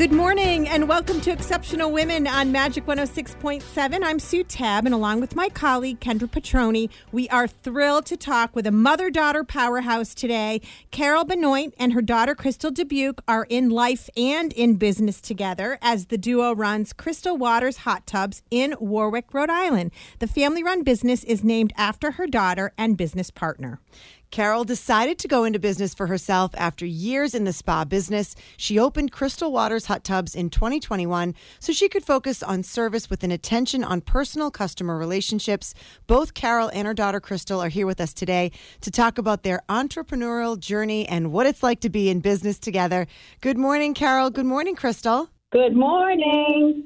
Good morning and welcome to Exceptional Women on Magic 106.7. I'm Sue Tab, and along with my colleague Kendra Petroni, we are thrilled to talk with a mother-daughter powerhouse today. Carol Benoit and her daughter Crystal are in life and in business together as the duo runs Crystal Waters Hot Tubs in Warwick, Rhode Island. The family-run business is named after her daughter and business partner. Carol decided to go into business for herself after years in the spa business. She opened Crystal Waters Hot Tubs in 2021 so she could focus on service with an attention on personal customer relationships. Both Carol and her daughter Crystal are here with us today to talk about their entrepreneurial journey and what it's like to be in business together. Good morning, Carol. Good morning, Crystal. Good morning.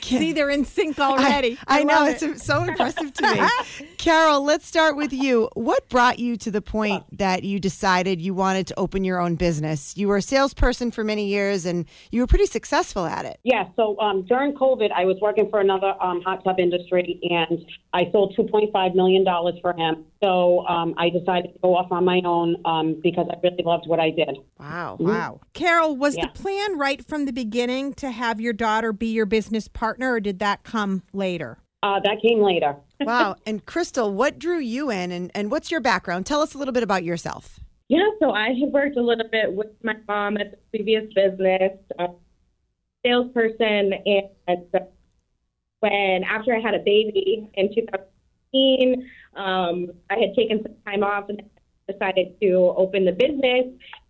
See, they're in sync already. I know. It's so impressive to me. Carol, let's start with you. What brought you to the point that you decided you wanted to open your own business? You were a salesperson for many years, and you were pretty successful at it. Yeah. So during COVID, I was working for another hot tub industry, and I sold $2.5 million for him. So I decided to go off on my own because I really loved what I did. Wow. Mm-hmm. Wow. Carol, was the plan right from the beginning to have your daughter be your business partner, or did that come later? That came later. Wow. And Crystal, what drew you in, and what's your background? Tell us a little bit about yourself. Yeah, so I had worked a little bit with my mom at the previous business, salesperson, and after I had a baby in 2015, I had taken some time off and decided to open the business,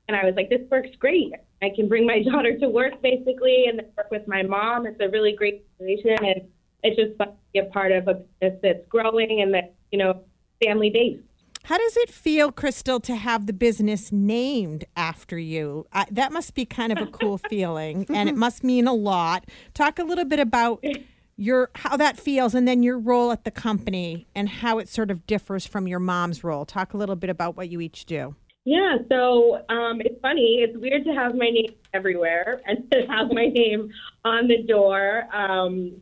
and I was like, this works great. I can bring my daughter to work, basically, and work with my mom. It's a really great situation, and it's just fun to be a part of a business that's growing and that, you know, family-based. How does it feel, Crystal, to have the business named after you? That must be kind of a cool feeling, and it must mean a lot. Talk a little bit about how that feels, and then your role at the company and how it sort of differs from your mom's role. Talk a little bit about what you each do. Yeah, so it's funny. It's weird to have my name everywhere and to have my name on the door.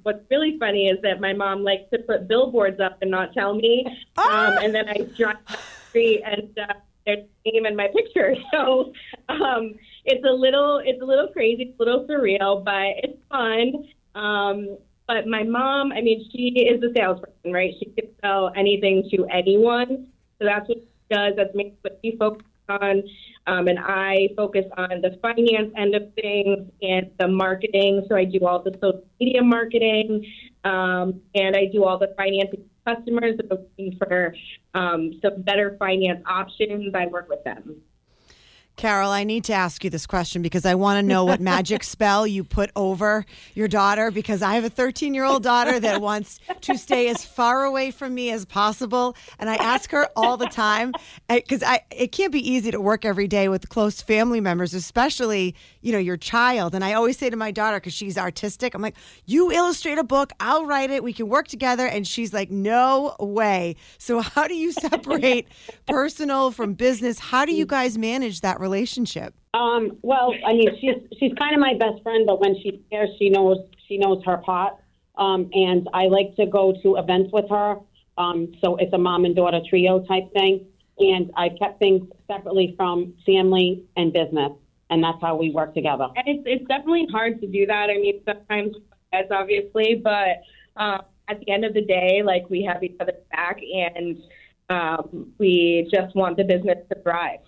What's really funny is that my mom likes to put billboards up and not tell me. And then I drive down the street and their name and my picture. So it's a little crazy, it's a little surreal, but it's fun. But my mom, I mean, she is a salesperson, right? She can sell anything to anyone. So that's what she does. That's what she focuses on, and I focus on the finance end of things and the marketing. So I do all the social media marketing, and I do all the financing for customers that are looking for some better finance options. I work with them. Carol, I need to ask you this question because I want to know what magic spell you put over your daughter, because I have a 13-year-old daughter that wants to stay as far away from me as possible. And I ask her all the time because it can't be easy to work every day with close family members, especially, you know, your child. And I always say to my daughter, because she's artistic, I'm like, you illustrate a book, I'll write it, we can work together. And she's like, no way. So how do you separate personal from business? How do you guys manage that relationship? Well, I mean, she's kind of my best friend, but when she's there, she knows her pot. And I like to go to events with her. So it's a mom and daughter trio type thing. And I've kept things separately from family and business. And that's how we work together. And it's definitely hard to do that. I mean, sometimes it's obviously, but at the end of the day, like, we have each other's back, and we just want the business to thrive.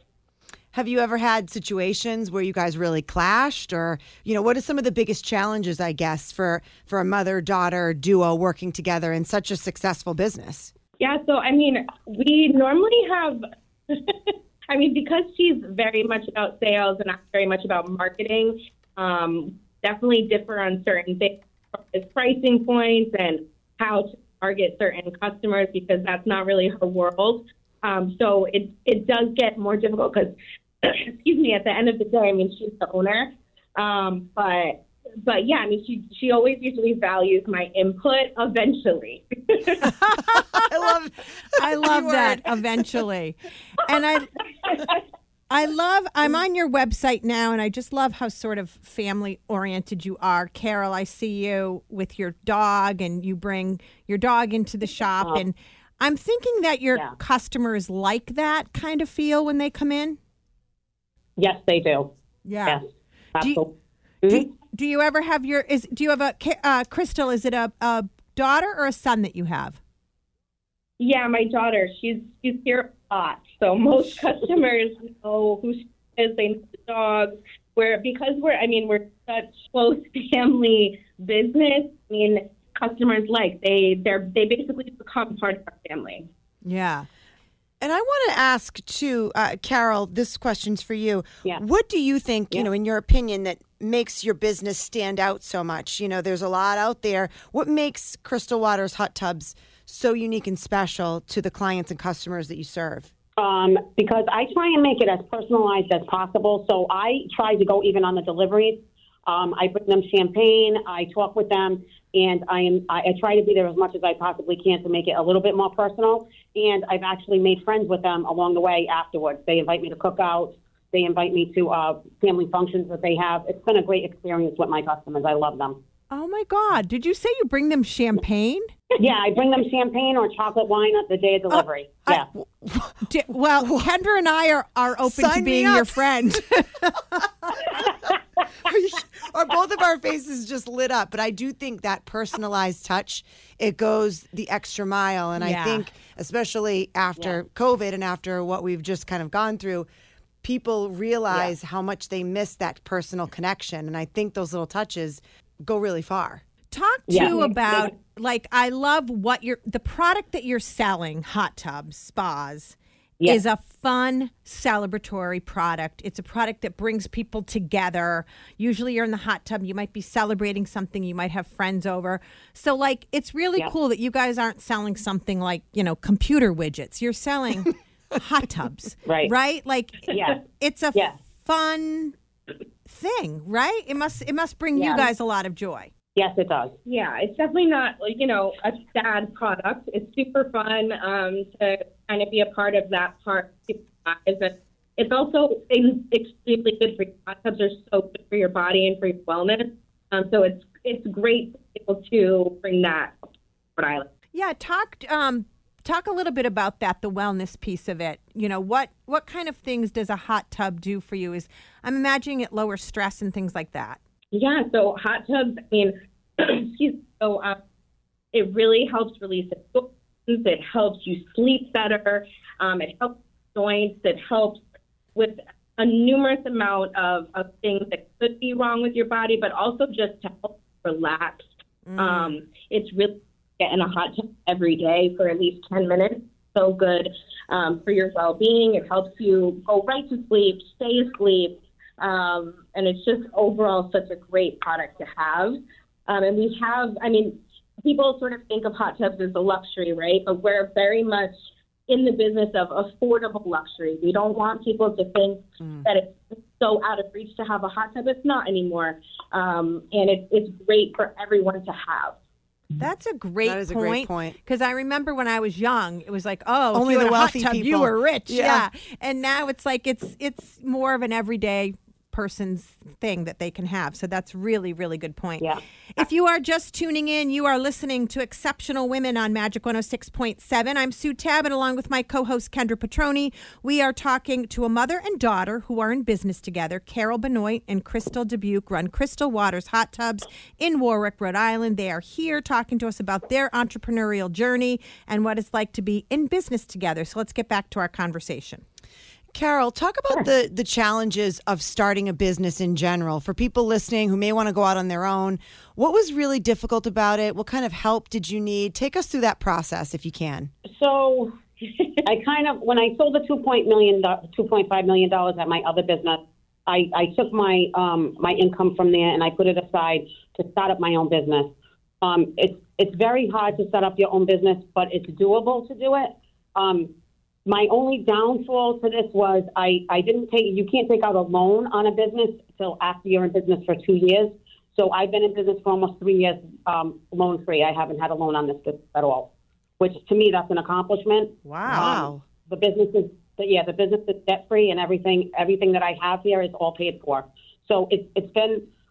Have you ever had situations where you guys really clashed, or, you know, what are some of the biggest challenges, I guess, for a mother-daughter duo working together in such a successful business? Yeah, so, I mean, we normally have, I mean, because she's very much about sales and I'm very much about marketing, definitely differ on certain things, as pricing points and how to target certain customers, because that's not really her world. So it does get more difficult because, excuse me, at the end of the day, I mean, she's the owner. But yeah, I mean, she always usually values my input eventually. I love that, eventually. And I'm on your website now, and I just love how sort of family-oriented you are. Carol, I see you with your dog, and you bring your dog into the shop, and I'm thinking that your customers like that kind of feel when they come in. Yes, they do. Yeah. Yes, absolutely. Do you, Do you ever have your, Crystal, is it a daughter or a son that you have? Yeah, my daughter, she's here a lot. So most customers know who she is, they know the dogs. We're such close family business. I mean, customers they basically become part of our family. Yeah. And I want to ask too, Carol, this question's for you. Yeah. What do you think, in your opinion, that makes your business stand out so much? You know, there's a lot out there. What makes Crystal Waters Hot Tubs so unique and special to the clients and customers that you serve? Because I try and make it as personalized as possible. So I try to go even on the deliveries. I bring them champagne. I talk with them, and I try to be there as much as I possibly can to make it a little bit more personal. And I've actually made friends with them along the way afterwards. They invite me to cookouts. They invite me to family functions that they have. It's been a great experience with my customers. I love them. Oh, my God. Did you say you bring them champagne? Yeah, I bring them champagne or chocolate wine at the day of delivery. Kendra and I are open to being your friend. Or both of our faces just lit up. But I do think that personalized touch, it goes the extra mile. And I think, especially after COVID and after what we've just kind of gone through, people realize how much they miss that personal connection. And I think those little touches go really far. Talk to you about, I love what the product that you're selling, hot tubs, spas, is a fun, celebratory product. It's a product that brings people together. Usually you're in the hot tub. You might be celebrating something. You might have friends over. So, it's really cool that you guys aren't selling something computer widgets. You're selling hot tubs, right? It's a fun thing, right? It must bring you guys a lot of joy. Yes, it does. Yeah, it's definitely not a sad product. It's super fun to kind of be a part of that part. It's also extremely good for you. Hot tubs are so good for your body and for your wellness. So it's great to be able to bring that to Rhode Island. Yeah, talk a little bit about that, the wellness piece of it. What kind of things does a hot tub do for you? Is I'm imagining it lowers stress and things like that. Yeah, so hot tubs, it really helps release endorphins. It helps you sleep better. It helps joints. It helps with a numerous amount of things that could be wrong with your body, but also just to help relax. It's really get in a hot tub every day for at least 10 minutes. So good for your well-being. It helps you go right to sleep, stay asleep. And it's just overall such a great product to have. And we have, people sort of think of hot tubs as a luxury, right? But we're very much in the business of affordable luxury. We don't want people to think that it's so out of reach to have a hot tub. It's not anymore. And it's great for everyone to have. That's a great point. That is a great point. Because I remember when I was young, it was like, oh, only the wealthy people. You were rich. Yeah. And now it's like it's more of an everyday person's thing that they can have. So that's really, really good point. Yeah. If you are just tuning in, you are listening to Exceptional Women on Magic 106.7. I'm Sue Tab, and along with my co-host Kendra Petroni, we are talking to a mother and daughter who are in business together. Carol Benoit and Crystal Dubuque run Crystal Waters Hot Tubs in Warwick, Rhode Island. They are here talking to us about their entrepreneurial journey and what it's like to be in business together. So let's get back to our conversation. Carol, talk about the challenges of starting a business in general. For people listening who may want to go out on their own, what was really difficult about it? What kind of help did you need? Take us through that process if you can. So I when I sold the $2.5 million at my other business, I took my my income from there and I put it aside to start up my own business. It's very hard to set up your own business, but it's doable to do it. My only downfall to this was you can't take out a loan on a business till after you're in business for 2 years. So I've been in business for almost 3 years, loan free. I haven't had a loan on this business at all, which to me, that's an accomplishment. Wow. The business is debt free and everything that I have here is all paid for. So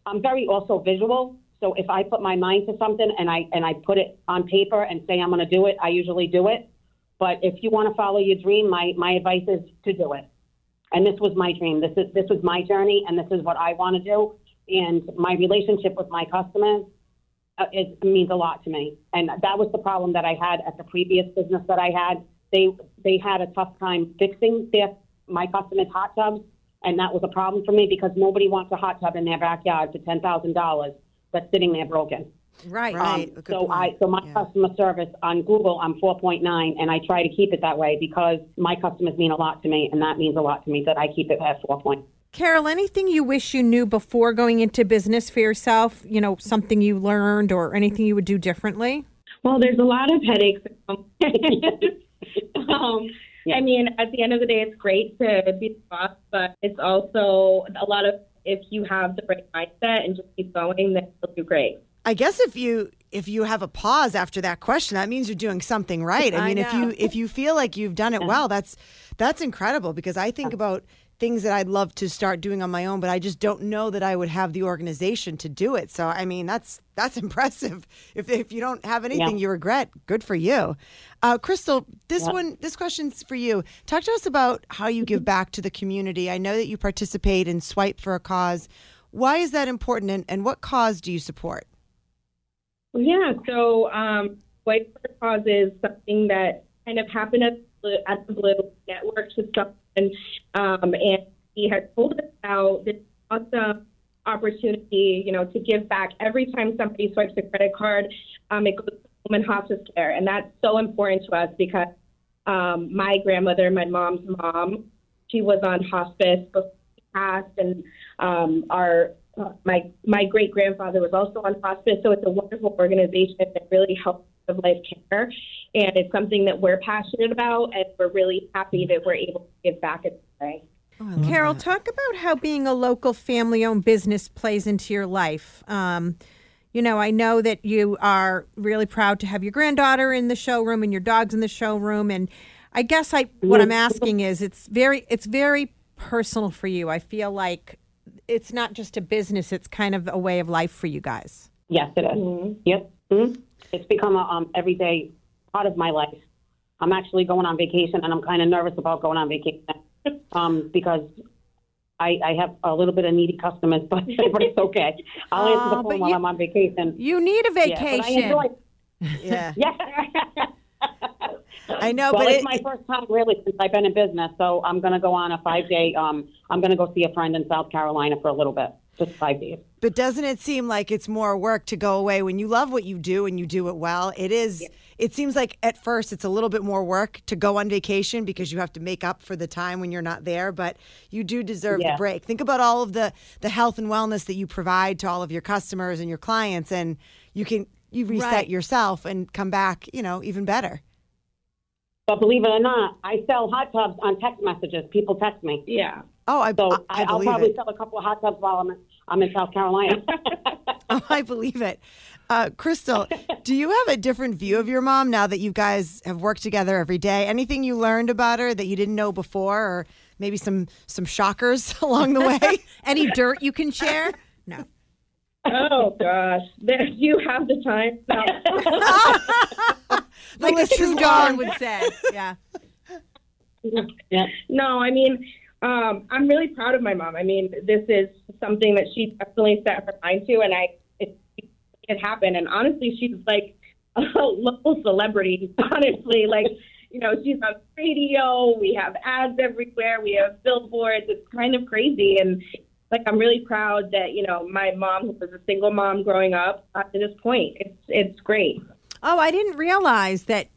I'm very also visual. So if I put my mind to something and I put it on paper and say, I'm going to do it, I usually do it. But if you want to follow your dream, my advice is to do it. And this was my dream. This was my journey, and this is what I want to do. and my relationship with my customers, it means a lot to me. And that was the problem that I had at the previous business that I had. They had a tough time fixing my customers' hot tubs, and that was a problem for me because nobody wants a hot tub in their backyard for $10,000 that's sitting there broken. Right. So my customer service on Google, I'm 4.9, and I try to keep it that way because my customers mean a lot to me, and that means a lot to me that I keep it at 4.9. Carol, anything you wish you knew before going into business for yourself, you know, something you learned or anything you would do differently? Well, there's a lot of headaches. I mean, at the end of the day, it's great to be the boss, but it's also a lot of, if you have the right mindset and just keep going, then you'll do great. I guess if you have a pause after that question, that means you're doing something right. I mean, if you feel like you've done it well, that's incredible, because I think about things that I'd love to start doing on my own, but I just don't know that I would have the organization to do it. So, I mean, that's impressive. If you don't have anything you regret, good for you. Crystal, this question's for you. Talk to us about how you give back to the community. I know that you participate in Swipe for a Cause. Why is that important, and what cause do you support? Yeah, so Swipe for a Cause is something that kind of happened at the Blue Network with someone, and he had told us about this awesome opportunity, you know, to give back. Every time somebody swipes a credit card, it goes to home and hospice care, and that's so important to us because my grandmother, my mom's mom, she was on hospice before she passed, and my great-grandfather was also on hospice, so it's a wonderful organization that really helps with life care, and it's something that we're passionate about, and we're really happy that we're able to give back in this way. Oh, Carol, talk about how being a local family-owned business plays into your life. You know, I know that you are really proud to have your granddaughter in the showroom and your dogs in the showroom, and I guess what I'm asking is it's very personal for you. I feel like it's not just a business, it's kind of a way of life for you guys. Yes, it is. Mm-hmm. Yep. Mm-hmm. It's become a everyday part of my life. I'm actually going on vacation, and I'm kind of nervous about going on vacation because I have a little bit of needy customers, but it's okay. I'll answer the phone while I'm on vacation. You need a vacation. Yeah. I know, but it's my first time really since I've been in business, so I'm going to go on a 5-day. I'm going to go see a friend in South Carolina for a little bit, just 5 days. But doesn't it seem like it's more work to go away when you love what you do and you do it well? It is. Yeah. It seems like at first it's a little bit more work to go on vacation because you have to make up for the time when you're not there, but you do deserve the break. Think about all of the health and wellness that you provide to all of your customers and your clients, and you reset yourself and come back, you know, even better. But believe it or not, I sell hot tubs on text messages. People text me. Yeah. Oh, I'll probably sell a couple of hot tubs while I'm in South Carolina. Oh, I believe it. Crystal, do you have a different view of your mom now that you guys have worked together every day? Anything you learned about her that you didn't know before, or maybe some shockers along the way? Any dirt you can share? No. Oh, gosh. There, you have the time. No. Like a true dog would say. Yeah. No, I mean, I'm really proud of my mom. I mean, this is something that she definitely set her mind to, and it happened. And honestly, she's like a local celebrity, honestly. Like, you know, she's on radio. We have ads everywhere. We have billboards. It's kind of crazy. And, like, I'm really proud that, you know, my mom, who was a single mom growing up, to this point, it's great. Oh, I didn't realize that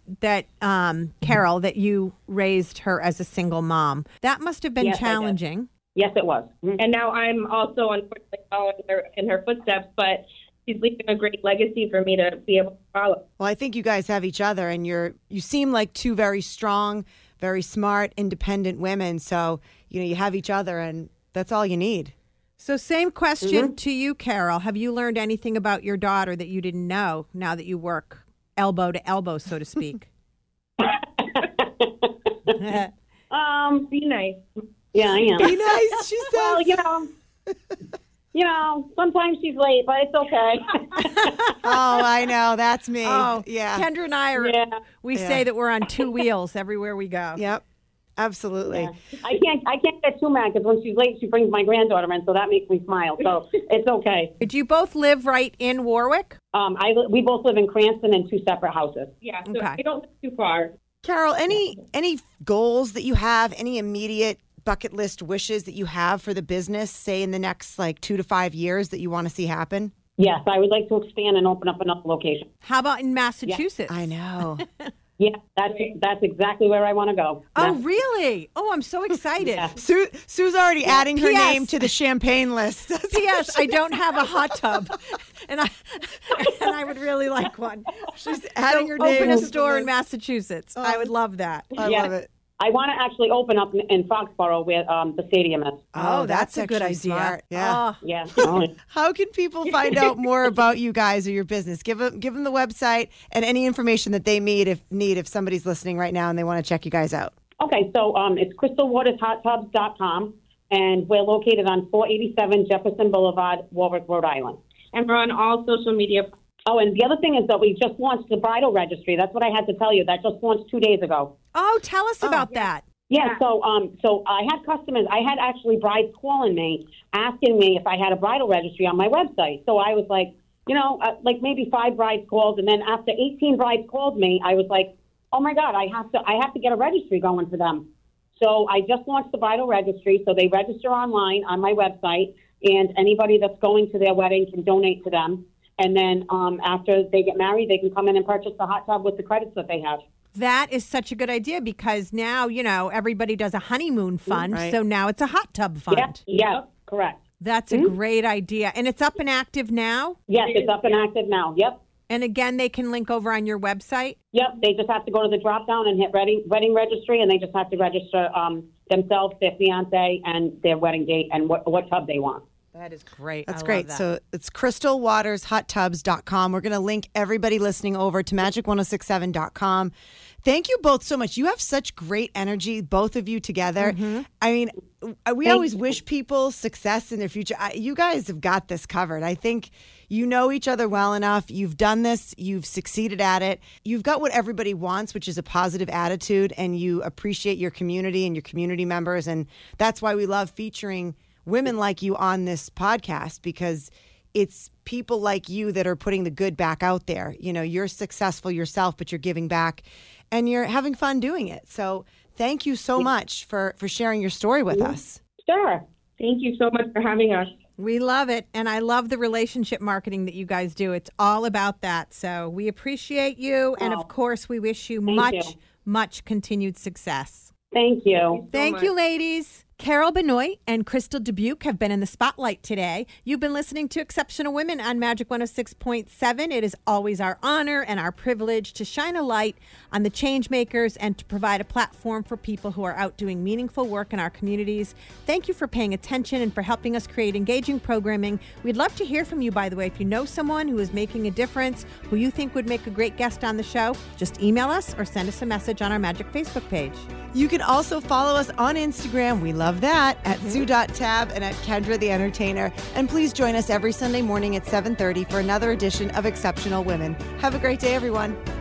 Carol, that you raised her as a single mom. That must have been challenging. Yes, it was. And now I'm also, unfortunately, following her in her footsteps, but she's leaving a great legacy for me to be able to follow. Well, I think you guys have each other, and you seem like two very strong, very smart, independent women. So, you know, you have each other, and that's all you need. So same question to you, Carol. Have you learned anything about your daughter that you didn't know now that you work elbow to elbow, so to speak? Be nice. Yeah, I am. Be nice, she says. Well, you know, sometimes she's late, but it's okay. Oh, I know. That's me. Oh, yeah. Kendra and I, we say that we're on two wheels everywhere we go. Yep. Absolutely. Yeah. I can't get too mad because when she's late, she brings my granddaughter in, so that makes me smile. So it's okay. Do you both live right in Warwick? We both live in Cranston in two separate houses. Yeah, so okay. We don't live too far. Carol, any goals that you have? Any immediate bucket list wishes that you have for the business, say in the next 2 to 5 years that you want to see happen? Yes, I would like to expand and open up another location. How about in Massachusetts? Yeah. I know. Yeah, that's exactly where I want to go. Oh, yeah. Really? Oh, I'm so excited. Yeah. Sue's already adding her name to the champagne list. P.S. I don't have a hot tub, and I would really like one. She's adding her name. Open a store in Massachusetts. Oh, I would love that. I love it. I want to actually open up in Foxborough where the stadium is. Oh, that's a good idea. Smart. Yeah. Oh. Yeah. How can people find out more about you guys or your business? Give them the website and any information that they need if somebody's listening right now and they want to check you guys out. Okay, so it's crystalwatershot.com, and we're located on 487 Jefferson Boulevard, Warwick, Rhode Island. And we're on all social media. Oh, and the other thing is that we just launched the bridal registry. That's what I had to tell you. That just launched 2 days ago. Oh, tell us about that. Yeah. So I had customers. I had actually brides calling me, asking me if I had a bridal registry on my website. So I was like, maybe 5 brides called. And then after 18 brides called me, I was like, oh, my God, I have to get a registry going for them. So I just launched the bridal registry. So they register online on my website. And anybody that's going to their wedding can donate to them. And then after they get married, they can come in and purchase the hot tub with the credits that they have. That is such a good idea because now, everybody does a honeymoon fund. Right. So now it's a hot tub fund. Yeah, correct. That's a great idea. And it's up and active now? Yes, it's up and active now. Yep. And again, they can link over on your website? Yep. They just have to go to the drop down and hit wedding registry, and they just have to register themselves, their fiance, and their wedding date and what tub they want. That is great. That's great. That. So it's crystalwatershottubs.com. We're going to link everybody listening over to magic1067.com. Thank you both so much. You have such great energy, both of you together. Mm-hmm. I mean, we always wish people success in their future. You guys have got this covered. I think you know each other well enough. You've done this. You've succeeded at it. You've got what everybody wants, which is a positive attitude, and you appreciate your community and your community members. And that's why we love featuring women like you on this podcast, because it's people like you that are putting the good back out there. You're successful yourself, but you're giving back and you're having fun doing it. So thank you so much for sharing your story with us. Sure. Thank you so much for having us. We love it. And I love the relationship marketing that you guys do. It's all about that. So we appreciate you. Wow. And of course, we wish you much continued success. Thank you. Thank you, ladies. Carol Benoit and Crystal Dubuque have been in the spotlight today. You've been listening to Exceptional Women on Magic 106.7. It is always our honor and our privilege to shine a light on the change makers and to provide a platform for people who are out doing meaningful work in our communities. Thank you for paying attention and for helping us create engaging programming. We'd love to hear from you, by the way. If you know someone who is making a difference, who you think would make a great guest on the show, just email us or send us a message on our Magic Facebook page. You can also follow us on Instagram. We love that at Sue.Tab and at Kendra the Entertainer. And please join us every Sunday morning at 7:30 for another edition of Exceptional Women. Have a great day, everyone.